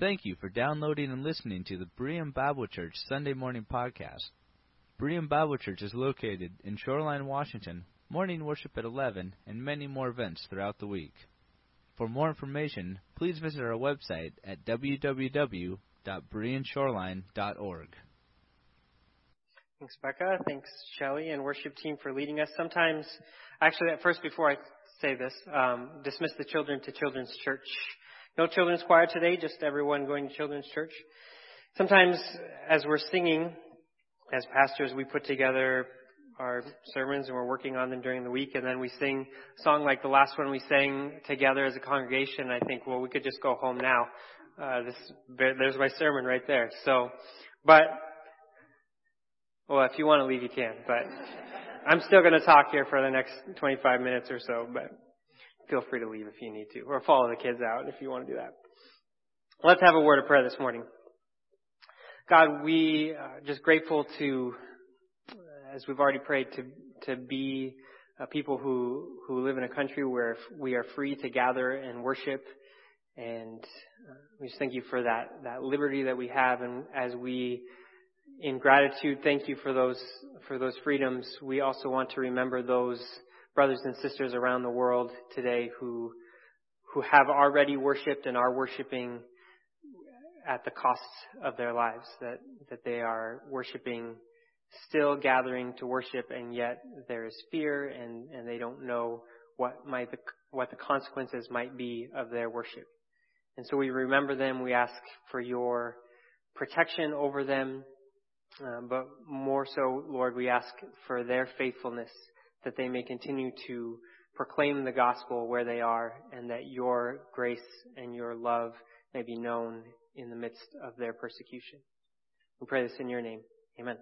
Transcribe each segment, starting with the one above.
Thank you for downloading and listening to the Berean Bible Church Sunday Morning Podcast. Berean Bible Church is located in Shoreline, Washington, morning worship at 11, and many more events throughout the week. For more information, please visit our website at www.bereanshoreline.org. Thanks, Becca. Thanks, Shelley and worship team for leading us. Sometimes, actually, at first, before I say this, dismiss the children to children's church. No children's choir today, just everyone going to children's church. Sometimes as we're singing, as pastors, we put together our sermons and we're working on them during the week, and then we sing a song like the last one we sang together as a congregation. I think, well, we could just go home now. There's my sermon right there. Well, if you want to leave, you can, but I'm still going to talk here for the next 25 minutes or so, but feel free to leave if you need to, or follow the kids out if you want to do that. Let's have a word of prayer this morning. God, we are just grateful to, as we've already prayed, to be people who live in a country where we are free to gather and worship, and we just thank you for that liberty that we have, and as we, in gratitude, thank you for those freedoms. We also want to remember those brothers and sisters around the world today who have already worshipped and are worshiping at the cost of their lives, that they are worshipping, still gathering to worship, and yet there is fear and they don't know what the consequences might be of their worship. And so we remember them. We ask for your protection over them, but more so, Lord, we ask for their faithfulness, that they may continue to proclaim the gospel where they are, and that your grace and your love may be known in the midst of their persecution. We pray this in your name. Amen.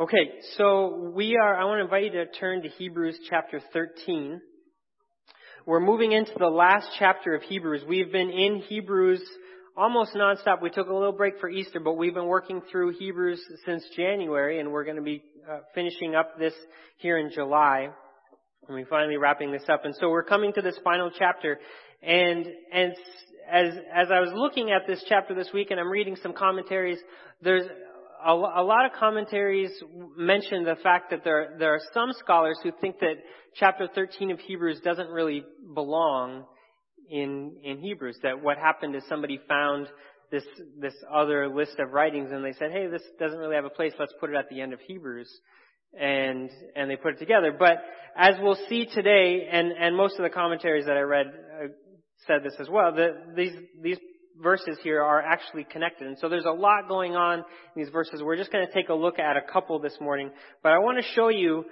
Okay, so I want to invite you to turn to Hebrews chapter 13. We're moving into the last chapter of Hebrews. We've been in Hebrews almost nonstop. We took a little break for Easter, but we've been working through Hebrews since January, and we're going to be finishing up this here in July, and we're finally wrapping this up. And so we're coming to this final chapter, and as I was looking at this chapter this week, and I'm reading some commentaries, there's a lot of commentaries mention the fact that there are some scholars who think that chapter 13 of Hebrews doesn't really belong in Hebrews, that what happened is somebody found this other list of writings and they said, hey, this doesn't really have a place, let's put it at the end of Hebrews, and they put it together. But as we'll see today, and most of the commentaries that I read said this as well, that these verses here are actually connected. And so there's a lot going on in these verses. We're just going to take a look at a couple this morning, but I want to show you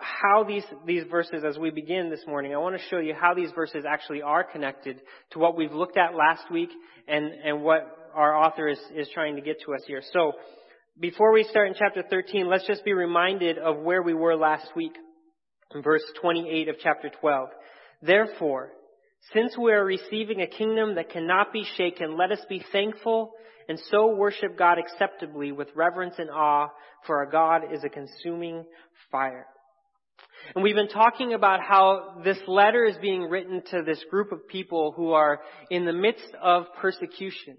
how these verses, as we begin this morning, I want to show you how these verses actually are connected to what we've looked at last week and what our author is trying to get to us here. So before we start in chapter 13, let's just be reminded of where we were last week in verse 28 of chapter 12. Therefore, since we are receiving a kingdom that cannot be shaken, let us be thankful and so worship God acceptably with reverence and awe, for our God is a consuming fire. And we've been talking about how this letter is being written to this group of people who are in the midst of persecution.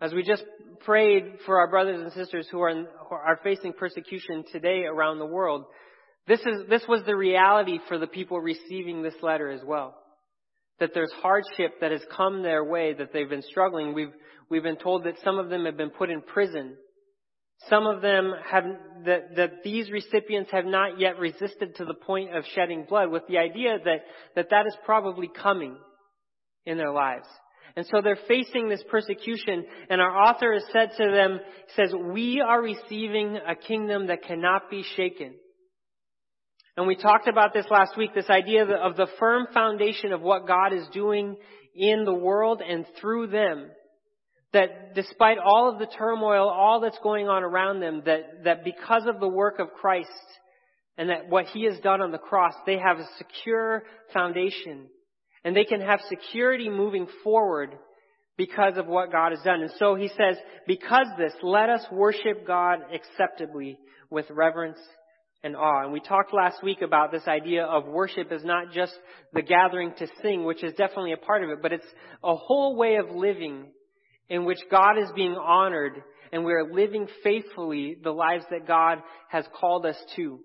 As we just prayed for our brothers and sisters who are facing persecution today around the world, this was the reality for the people receiving this letter as well. That there's hardship that has come their way, that they've been struggling. We've been told that some of them have been put in prison. Some of them have, that these recipients have not yet resisted to the point of shedding blood, with the idea that is probably coming in their lives. And so they're facing this persecution, and our author has said to them, says, we are receiving a kingdom that cannot be shaken. And we talked about this last week, this idea of the firm foundation of what God is doing in the world and through them. That despite all of the turmoil, all that's going on around them, that because of the work of Christ and that what he has done on the cross, they have a secure foundation. And they can have security moving forward because of what God has done. And so he says, because this, let us worship God acceptably with reverence and awe. And we talked last week about this idea of worship is not just the gathering to sing, which is definitely a part of it, but it's a whole way of living in which God is being honored and we are living faithfully the lives that God has called us to.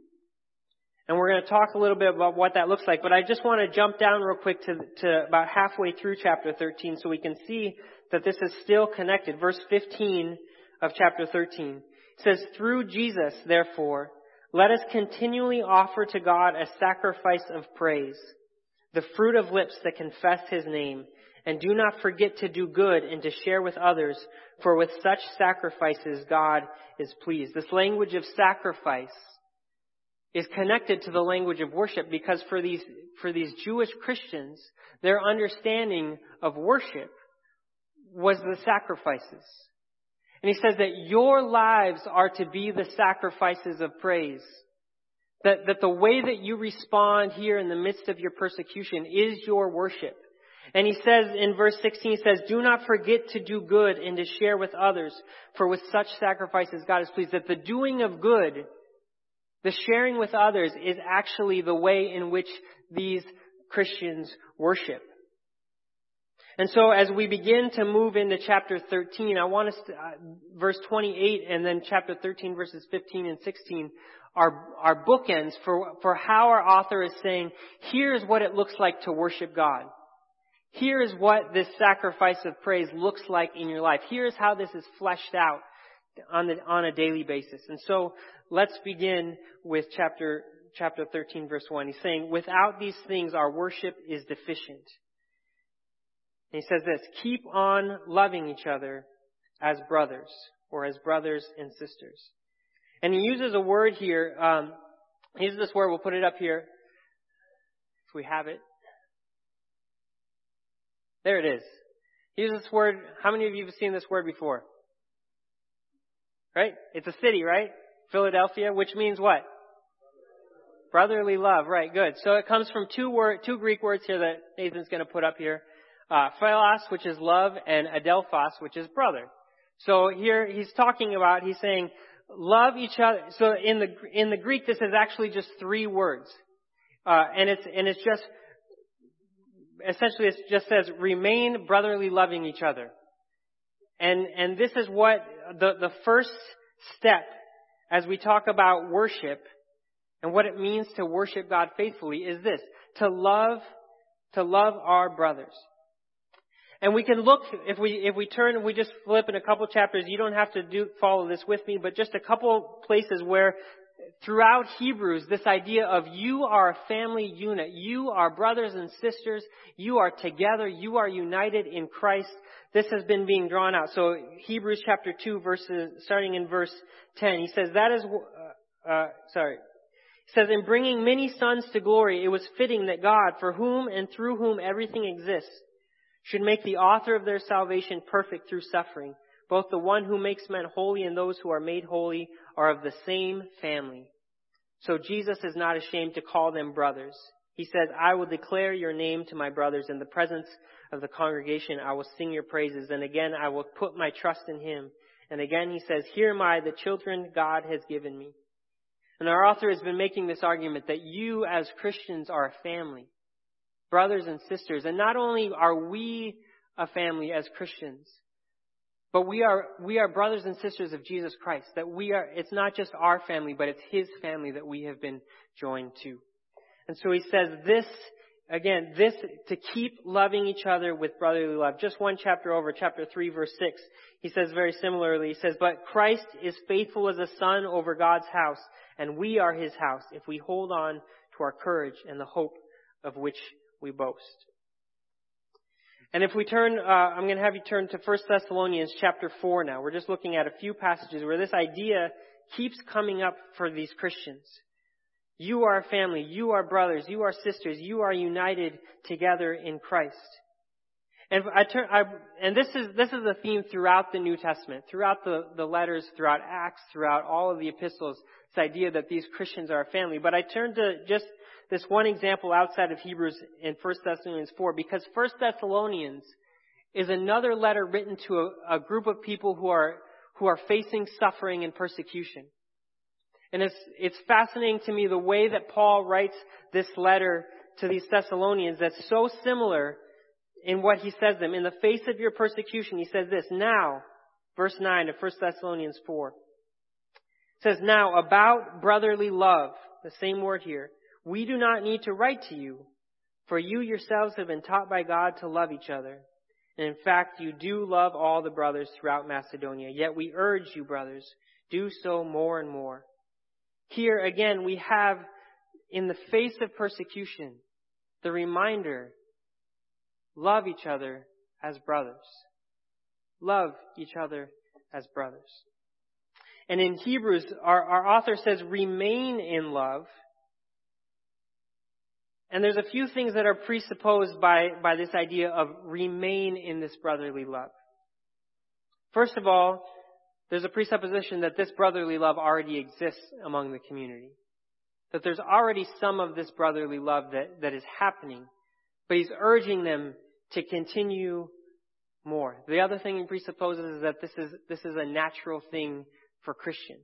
And we're going to talk a little bit about what that looks like, but I just want to jump down real quick to about halfway through chapter 13 so we can see that this is still connected. Verse 15 of chapter 13 says, "Through Jesus, therefore, let us continually offer to God a sacrifice of praise, the fruit of lips that confess his name, and do not forget to do good and to share with others, for with such sacrifices God is pleased." This language of sacrifice is connected to the language of worship, because for these Jewish Christians, their understanding of worship was the sacrifices. And he says that your lives are to be the sacrifices of praise. That the way that you respond here in the midst of your persecution is your worship. And he says in verse 16, he says, "Do not forget to do good and to share with others, for with such sacrifices God is pleased." That the doing of good, the sharing with others, is actually the way in which these Christians worship. And so as we begin to move into chapter 13, I want us to, verse 28 and then chapter 13, verses 15 and 16 are bookends for how our author is saying, here's what it looks like to worship God. Here is what this sacrifice of praise looks like in your life. Here's how this is fleshed out on a daily basis. And so let's begin with chapter 13, verse 1. He's saying, "Without these things, our worship is deficient." And he says this, "Keep on loving each other as brothers," or as brothers and sisters. And he uses a word here. He uses this word. We'll put it up here if we have it. There it is. He uses this word. How many of you have seen this word before? Right? It's a city, right? Philadelphia, which means what? Brotherly love. Right, good. So it comes from two Greek words here that Nathan's going to put up here. Philos, which is love, and adelphos, which is brother. So here he's saying, love each other. So in the Greek, this is actually just three words. And it's just, essentially it just says, remain brotherly loving each other. And this is what the first step as we talk about worship and what it means to worship God faithfully is this, to love our brothers. And we can look, if we turn and we just flip in a couple chapters, you don't have to follow this with me, but just a couple places where throughout Hebrews, this idea of you are a family unit, you are brothers and sisters, you are together, you are united in Christ, this has been being drawn out. So Hebrews chapter 2, starting in verse 10, he says, He says, "In bringing many sons to glory, it was fitting that God, for whom and through whom everything exists, should make the author of their salvation perfect through suffering. Both the one who makes men holy and those who are made holy are of the same family. So Jesus is not ashamed to call them brothers. He says, 'I will declare your name to my brothers. In the presence of the congregation, I will sing your praises. And again, I will put my trust in him.' And again, he says, 'Here am I, the children God has given me.'" And our author has been making this argument that you as Christians are a family. Brothers and sisters. And not only are we a family as Christians, but we are brothers and sisters of Jesus Christ. That it's not just our family, but it's his family that we have been joined to. And so he says this, to keep loving each other with brotherly love. Just one chapter over, chapter 3, verse 6. He says very similarly, he says, "But Christ is faithful as a son over God's house, and we are his house if we hold on to our courage and the hope of which we boast." And if we turn, I'm going to have you turn to 1 Thessalonians chapter 4 now. We're just looking at a few passages where this idea keeps coming up for these Christians. You are a family. You are brothers. You are sisters. You are united together in Christ. And this is a theme throughout the New Testament, throughout the letters, throughout Acts, throughout all of the epistles, this idea that these Christians are a family. But I turn to just this one example outside of Hebrews in 1 Thessalonians 4, because 1 Thessalonians is another letter written to a group of people who are facing suffering and persecution. And it's fascinating to me the way that Paul writes this letter to these Thessalonians that's so similar in what he says to them. In the face of your persecution, he says this. Now, verse 9 of 1 Thessalonians 4. It says, now about brotherly love, the same word here, we do not need to write to you, for you yourselves have been taught by God to love each other. And in fact, you do love all the brothers throughout Macedonia. Yet we urge you, brothers, do so more and more. Here again, we have, in the face of persecution, the reminder, love each other as brothers. Love each other as brothers. And in Hebrews, our author says, remain in love. And there's a few things that are presupposed by this idea of remain in this brotherly love. First of all, there's a presupposition that this brotherly love already exists among the community. That there's already some of this brotherly love that is happening. But he's urging them to continue more. The other thing he presupposes is that this is a natural thing for Christians.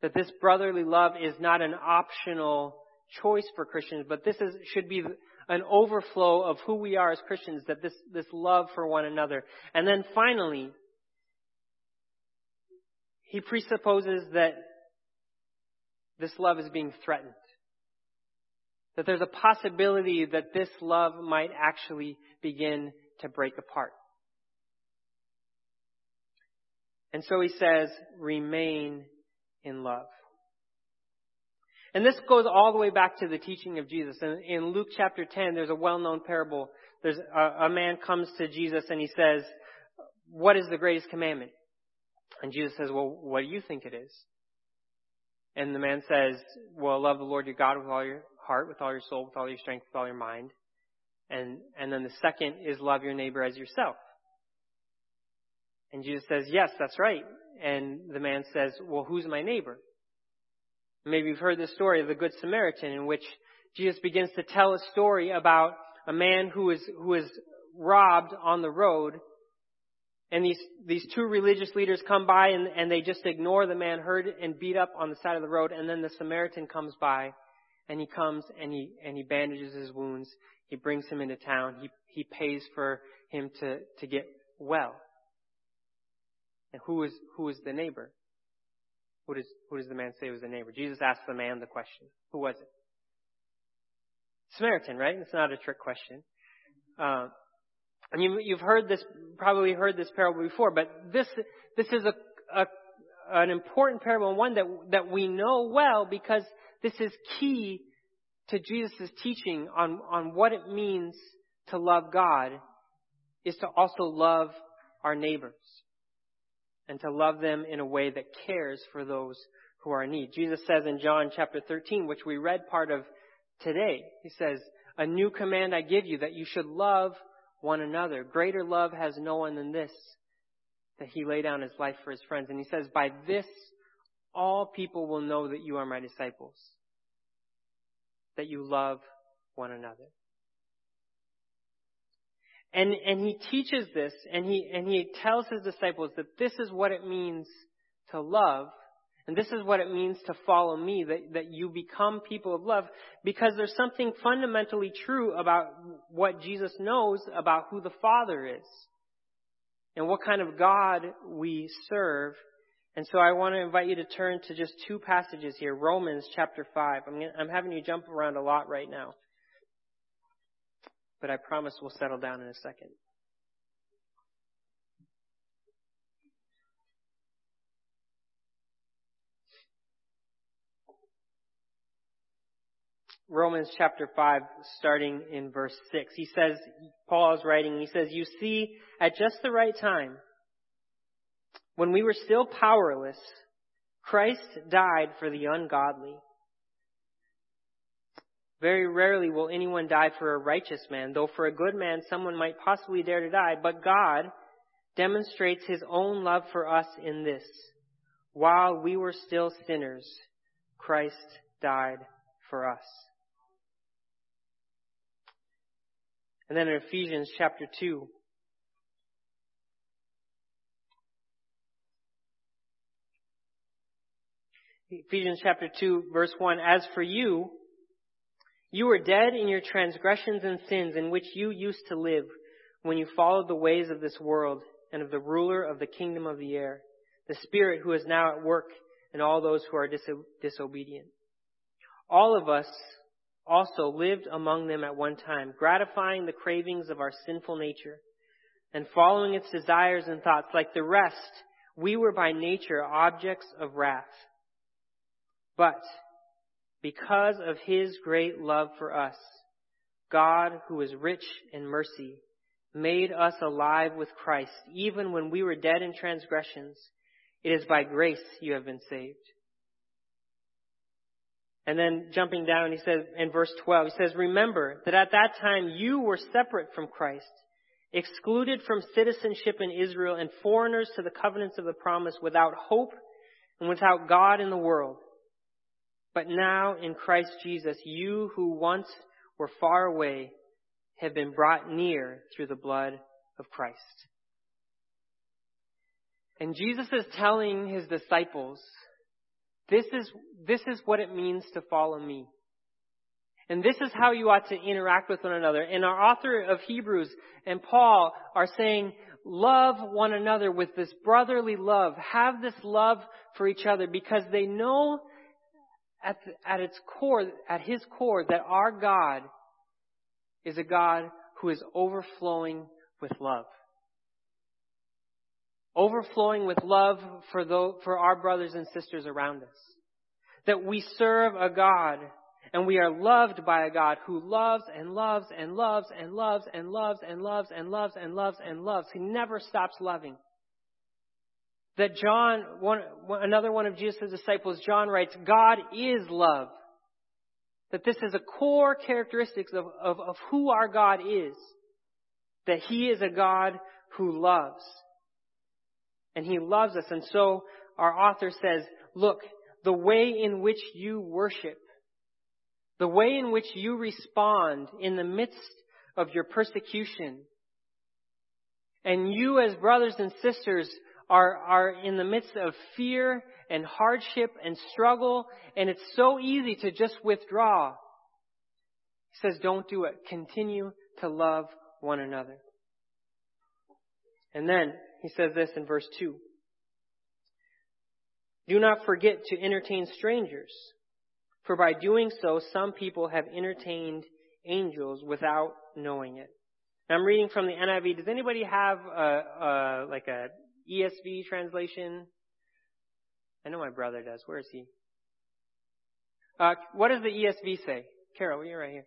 That this brotherly love is not an optional choice for Christians, but should be an overflow of who we are as Christians, that this love for one another. And then finally, he presupposes that this love is being threatened. That there's a possibility that this love might actually begin to break apart. And so he says, remain in love. And this goes all the way back to the teaching of Jesus. In Luke chapter 10, there's a well-known parable. There's a man comes to Jesus and he says, what is the greatest commandment? And Jesus says, well, what do you think it is? And the man says, well, love the Lord your God with all your heart, with all your soul, with all your strength, with all your mind. And then the second is love your neighbor as yourself. And Jesus says, yes, that's right. And the man says, well, who's my neighbor? Maybe you've heard the story of the Good Samaritan, in which Jesus begins to tell a story about a man who is robbed on the road. And these two religious leaders come by and they just ignore the man, hurt and beat up on the side of the road. And then the Samaritan comes by, and he comes and he bandages his wounds. He brings him into town. He pays for him to get well. And who is the neighbor? Who does the man say was the neighbor? Jesus asked the man the question. Who was it? Samaritan, right? It's not a trick question. And you've heard this, probably heard this parable before, but this is an important parable, and one that we know well, because this is key to Jesus' teaching on what it means to love God is to also love our neighbors. And to love them in a way that cares for those who are in need. Jesus says in John chapter 13, which we read part of today, he says, a new command I give you, that you should love one another. Greater love has no one than this, that he lay down his life for his friends. And he says, by this, all people will know that you are my disciples, that you love one another. And he teaches this, and he tells his disciples that this is what it means to love, and this is what it means to follow me, that you become people of love, because there's something fundamentally true about what Jesus knows about who the Father is and what kind of God we serve. And so I want to invite you to turn to just two passages here. Romans chapter 5. I'm having you jump around a lot right now, but I promise we'll settle down in a second. Romans chapter 5, starting in verse 6. He says, Paul is writing, he says, you see, at just the right time, when we were still powerless, Christ died for the ungodly. Very rarely will anyone die for a righteous man, though for a good man someone might possibly dare to die. But God demonstrates his own love for us in this. While we were still sinners, Christ died for us. And then in Ephesians chapter 2, Ephesians chapter 2, verse 1, as for you, you were dead in your transgressions and sins in which you used to live when you followed the ways of this world and of the ruler of the kingdom of the air, the spirit who is now at work in all those who are disobedient. All of us also lived among them at one time, gratifying the cravings of our sinful nature and following its desires and thoughts. Like the rest, we were by nature objects of wrath. But because of his great love for us, God, who is rich in mercy, made us alive with Christ, even when we were dead in transgressions. It is by grace you have been saved. And then jumping down, he says in verse 12, he says, remember that at that time you were separate from Christ, excluded from citizenship in Israel and foreigners to the covenants of the promise, without hope and without God in the world. But now in Christ Jesus, you who once were far away have been brought near through the blood of Christ. And Jesus is telling his disciples, this is what it means to follow me. And this is how you ought to interact with one another. And our author of Hebrews and Paul are saying, love one another with this brotherly love. Have this love for each other, because they know at his core, that our God is a God who is overflowing with love. Overflowing with love for our brothers and sisters around us. That we serve a God and we are loved by a God who loves and loves and loves and loves and loves and loves and loves and loves and loves. He never stops loving. That John, another one of Jesus' disciples, John writes, God is love. That this is a core characteristic of who our God is. That he is a God who loves. And he loves us. And so our author says, look, the way in which you worship, the way in which you respond in the midst of your persecution, and you as brothers and sisters are in the midst of fear and hardship and struggle, and it's so easy to just withdraw. He says, don't do it. Continue to love one another. And then he says this in verse 2. Do not forget to entertain strangers, for by doing so, some people have entertained angels without knowing it. Now, I'm reading from the NIV. Does anybody have a ESV translation? I know my brother does. Where is he? What does the ESV say? Carol, you're right here.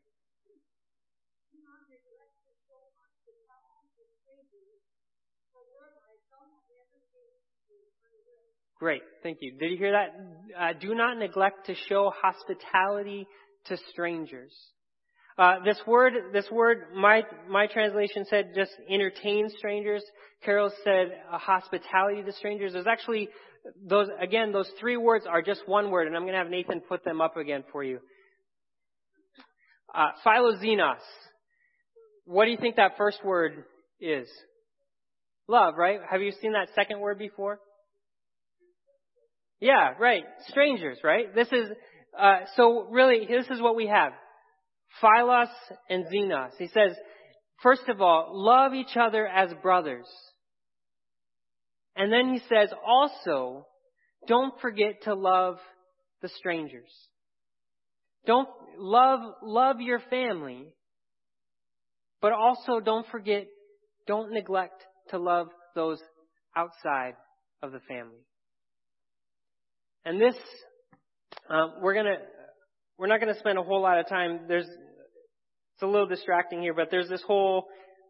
Great, thank you. Did you hear that? Do not neglect to show hospitality to strangers. This word, my translation said just entertain strangers. Carol said hospitality to strangers. There's actually those three words are just one word, and I'm going to have Nathan put them up again for you. Philoxenos. What do you think that first word is? Love, right? Have you seen that second word before? Yeah, right. Strangers, right? This is, so really, this is what we have. Philos and Xenos. He says, first of all, love each other as brothers. And then he says, also, don't forget to love the strangers. Don't love your family, but also don't neglect to love those outside of the family. And this, we're not gonna spend a whole lot of time. It's a little distracting here, but there's this whole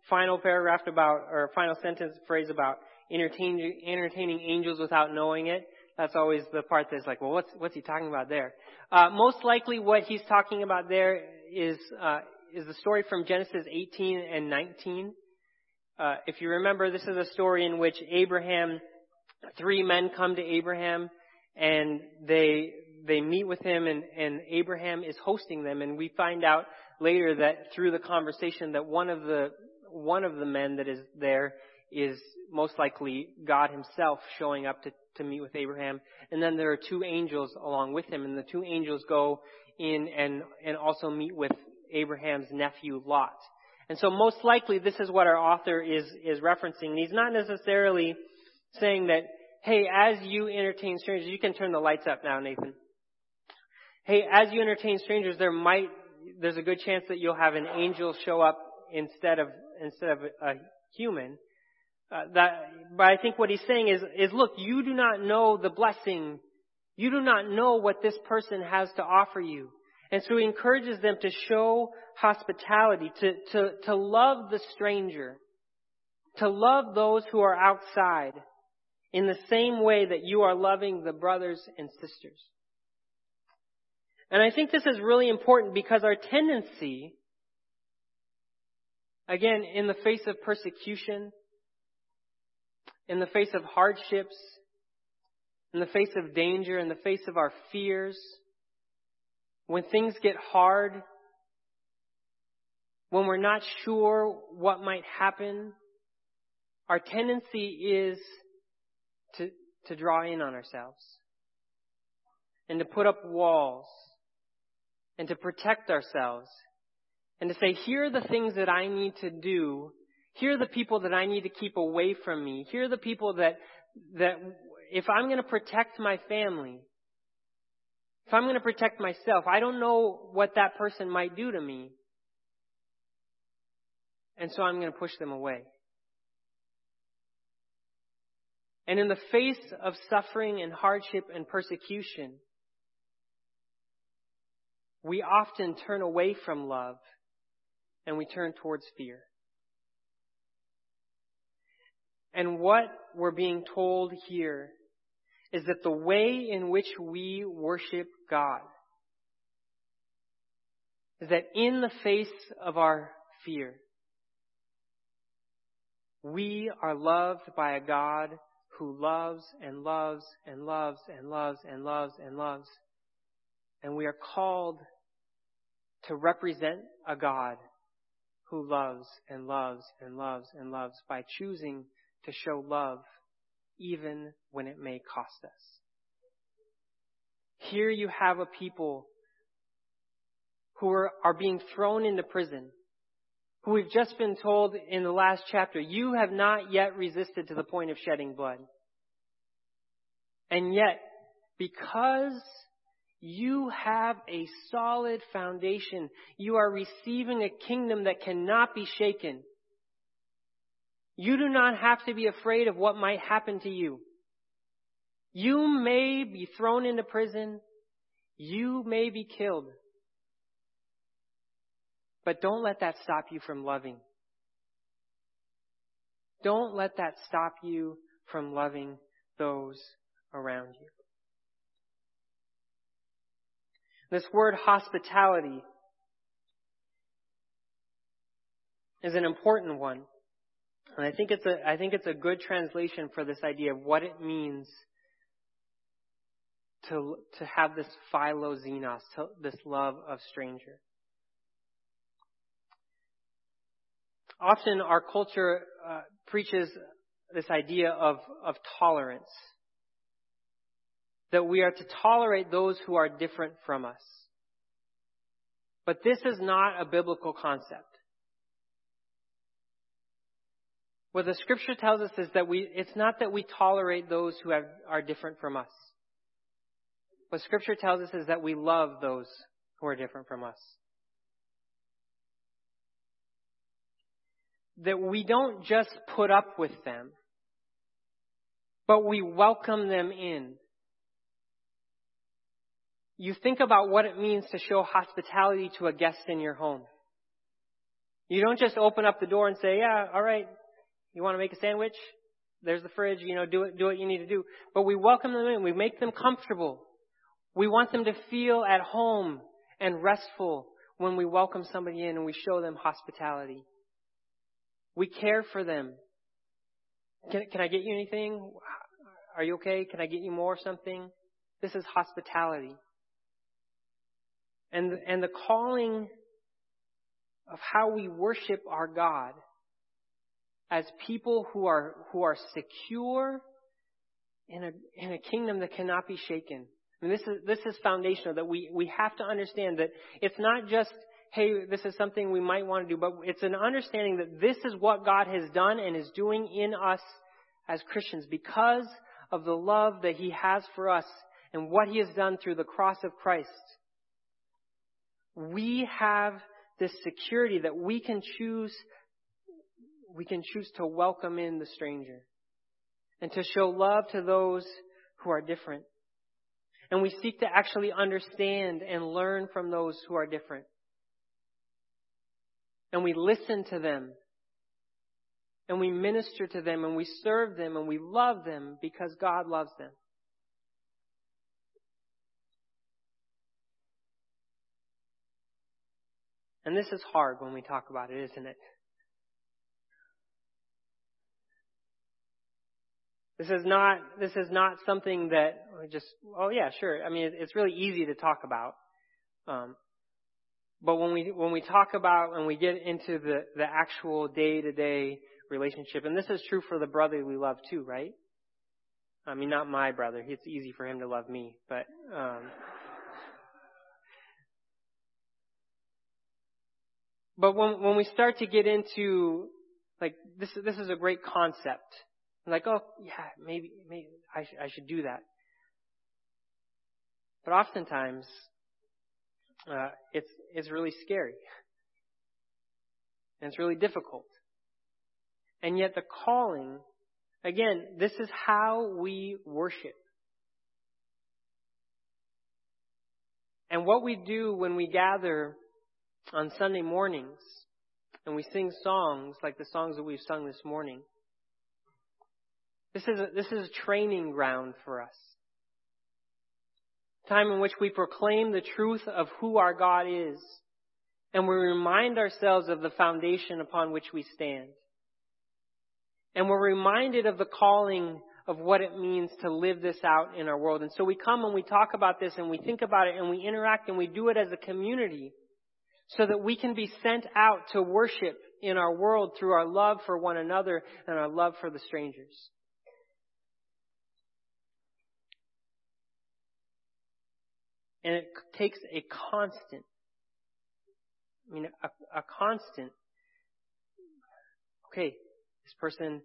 final paragraph or final sentence phrase about entertaining angels without knowing it. That's always the part that's like, well, what's he talking about there? Most likely what he's talking about there is the story from Genesis 18 and 19. If you remember, this is a story in which three men come to Abraham, and they meet with him, and Abraham is hosting them, and we find out later that through the conversation that one of the men that is there is most likely God himself showing up to meet with Abraham. And then there are two angels along with him, and the two angels go in and also meet with Abraham's nephew Lot. And so most likely this is what our author is referencing. And he's not necessarily saying that, hey, as you entertain strangers, you can turn the lights up now, Nathan. Hey, as you entertain strangers, there's a good chance that you'll have an angel show up instead of a human. But I think what he's saying is look, you do not know the blessing. You do not know what this person has to offer you. And so he encourages them to show hospitality, to love the stranger, to love those who are outside in the same way that you are loving the brothers and sisters. And I think this is really important because our tendency, again, in the face of persecution, in the face of hardships, in the face of danger, in the face of our fears, when things get hard, when we're not sure what might happen, our tendency is to draw in on ourselves and to put up walls and to protect ourselves and to say, here are the things that I need to do. Here are the people that I need to keep away from me. Here are the people that if I'm going to protect my family, if I'm going to protect myself, I don't know what that person might do to me. And so I'm going to push them away. And in the face of suffering and hardship and persecution, we often turn away from love and we turn towards fear. And what we're being told here is that the way in which we worship God is that in the face of our fear, we are loved by a God who loves and loves and loves and loves and loves and loves. And we are called to represent a God who loves and loves and loves and loves by choosing to show love even when it may cost us. Here you have a people who are being thrown into prison, who we've just been told in the last chapter, you have not yet resisted to the point of shedding blood. And yet, because you have a solid foundation, you are receiving a kingdom that cannot be shaken. You do not have to be afraid of what might happen to you. You may be thrown into prison. You may be killed. But don't let that stop you from loving. Don't let that stop you from loving those around you. This word hospitality is an important one. And I think it's a good translation for this idea of what it means to have this philoxenos, this love of stranger. Often our culture preaches this idea of tolerance, that we are to tolerate those who are different from us. But this is not a biblical concept. What the scripture tells us is that it's not that we tolerate those who are different from us. What scripture tells us is that we love those who are different from us. That we don't just put up with them, but we welcome them in. You think about what it means to show hospitality to a guest in your home. You don't just open up the door and say, yeah, all right, you want to make a sandwich? There's the fridge, do what you need to do. But we welcome them in. We make them comfortable. We want them to feel at home and restful when we welcome somebody in and we show them hospitality. We care for them. Can I get you anything? Are you okay? Can I get you more of something? This is hospitality. And the calling of how we worship our God as people who are secure in a kingdom that cannot be shaken. And this is foundational, that we have to understand that it's not just, hey, this is something we might want to do, but it's an understanding that this is what God has done and is doing in us as Christians because of the love that he has for us and what he has done through the cross of Christ. We have this security that we can choose to welcome in the stranger and to show love to those who are different. And we seek to actually understand and learn from those who are different. And we listen to them. And we minister to them. And we serve them. And we love them because God loves them. And this is hard when we talk about it, isn't it? This is not something that just, oh yeah, sure. I mean, it's really easy to talk about. But when we talk about and we get into the actual day-to-day relationship, and this is true for the brother we love too, right? I mean, not my brother. It's easy for him to love me, but but when we start to get into like this is a great concept. Like, oh, yeah, maybe I should do that. But oftentimes, it's really scary. And it's really difficult. And yet the calling, again, this is how we worship. And what we do when we gather on Sunday mornings and we sing songs like the songs that we've sung this morning, This is a training ground for us. A time in which we proclaim the truth of who our God is. And we remind ourselves of the foundation upon which we stand. And we're reminded of the calling of what it means to live this out in our world. And so we come and we talk about this and we think about it and we interact and we do it as a community so that we can be sent out to worship in our world through our love for one another and our love for the strangers. And it takes a constant, okay, this person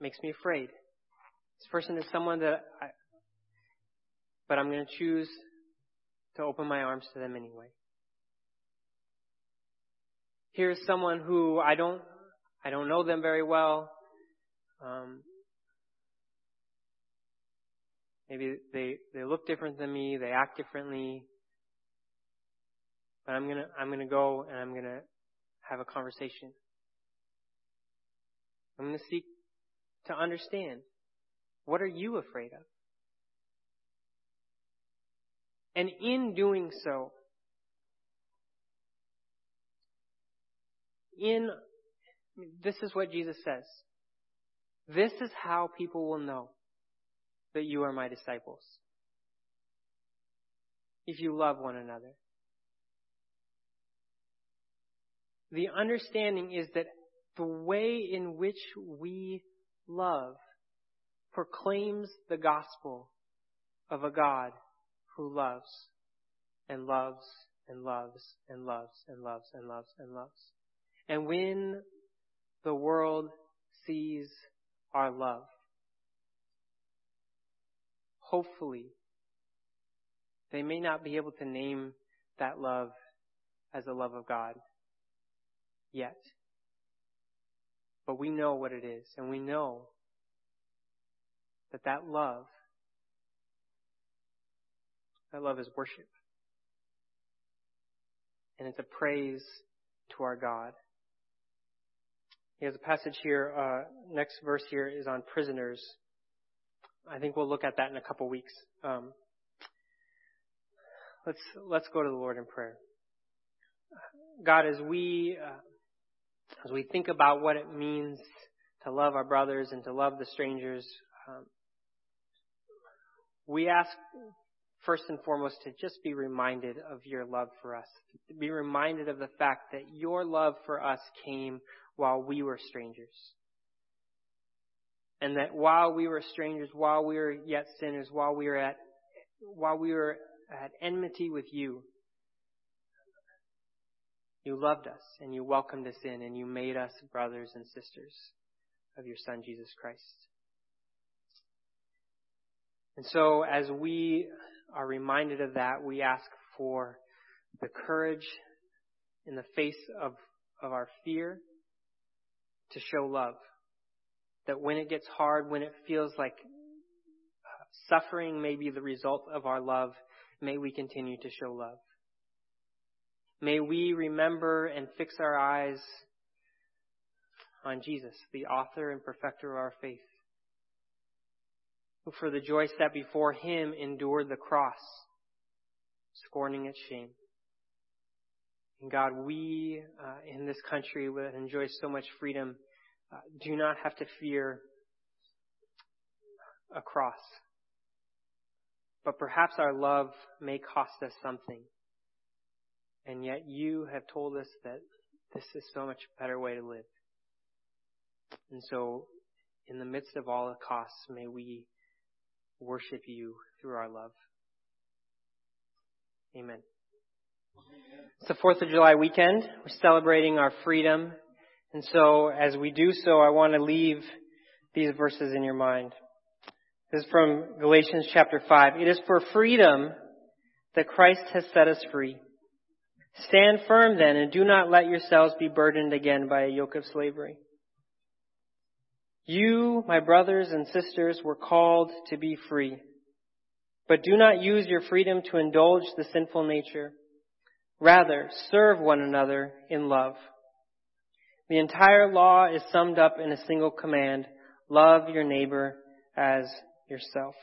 makes me afraid. This person is someone that but I'm going to choose to open my arms to them anyway. Here's someone who I don't know them very well. Maybe they look different than me. They act differently. But I'm gonna go and I'm gonna have a conversation. I'm gonna seek to understand, what are you afraid of? And in doing so, this is what Jesus says. This is how people will know that you are my disciples, if you love one another. The understanding is that the way in which we love proclaims the gospel of a God who loves and loves and loves and loves and loves and loves and loves. And when the world sees our love, hopefully, they may not be able to name that love as the love of God yet. But we know what it is, and we know that love, is worship. And it's a praise to our God. There's a passage here, next verse here is on prisoners. I think we'll look at that in a couple weeks. Let's go to the Lord in prayer. God, as we think about what it means to love our brothers and to love the strangers, we ask first and foremost to just be reminded of your love for us. To be reminded of the fact that your love for us came while we were strangers. And that while we were strangers, while we were yet sinners, while we were at enmity with you, you loved us and you welcomed us in and you made us brothers and sisters of your Son, Jesus Christ. And so as we are reminded of that, we ask for the courage in the face of our fear to show love. That when it gets hard, when it feels like suffering may be the result of our love, may we continue to show love. May we remember and fix our eyes on Jesus, the author and perfecter of our faith, who for the joy set before him endured the cross, scorning its shame. And God, we in this country that enjoy so much freedom do not have to fear a cross. But perhaps our love may cost us something. And yet you have told us that this is so much better way to live. And so in the midst of all the costs, may we worship you through our love. Amen. It's the 4th of July weekend. We're celebrating our freedom. And so as we do so, I want to leave these verses in your mind. This is from Galatians chapter 5. It is for freedom that Christ has set us free. Stand firm then, and do not let yourselves be burdened again by a yoke of slavery. You, my brothers and sisters, were called to be free. But do not use your freedom to indulge the sinful nature. Rather, serve one another in love. The entire law is summed up in a single command: love your neighbor as yourself.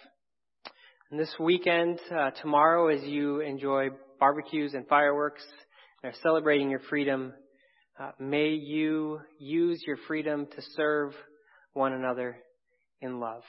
And this weekend, tomorrow, as you enjoy barbecues and fireworks and are celebrating your freedom, may you use your freedom to serve one another in love.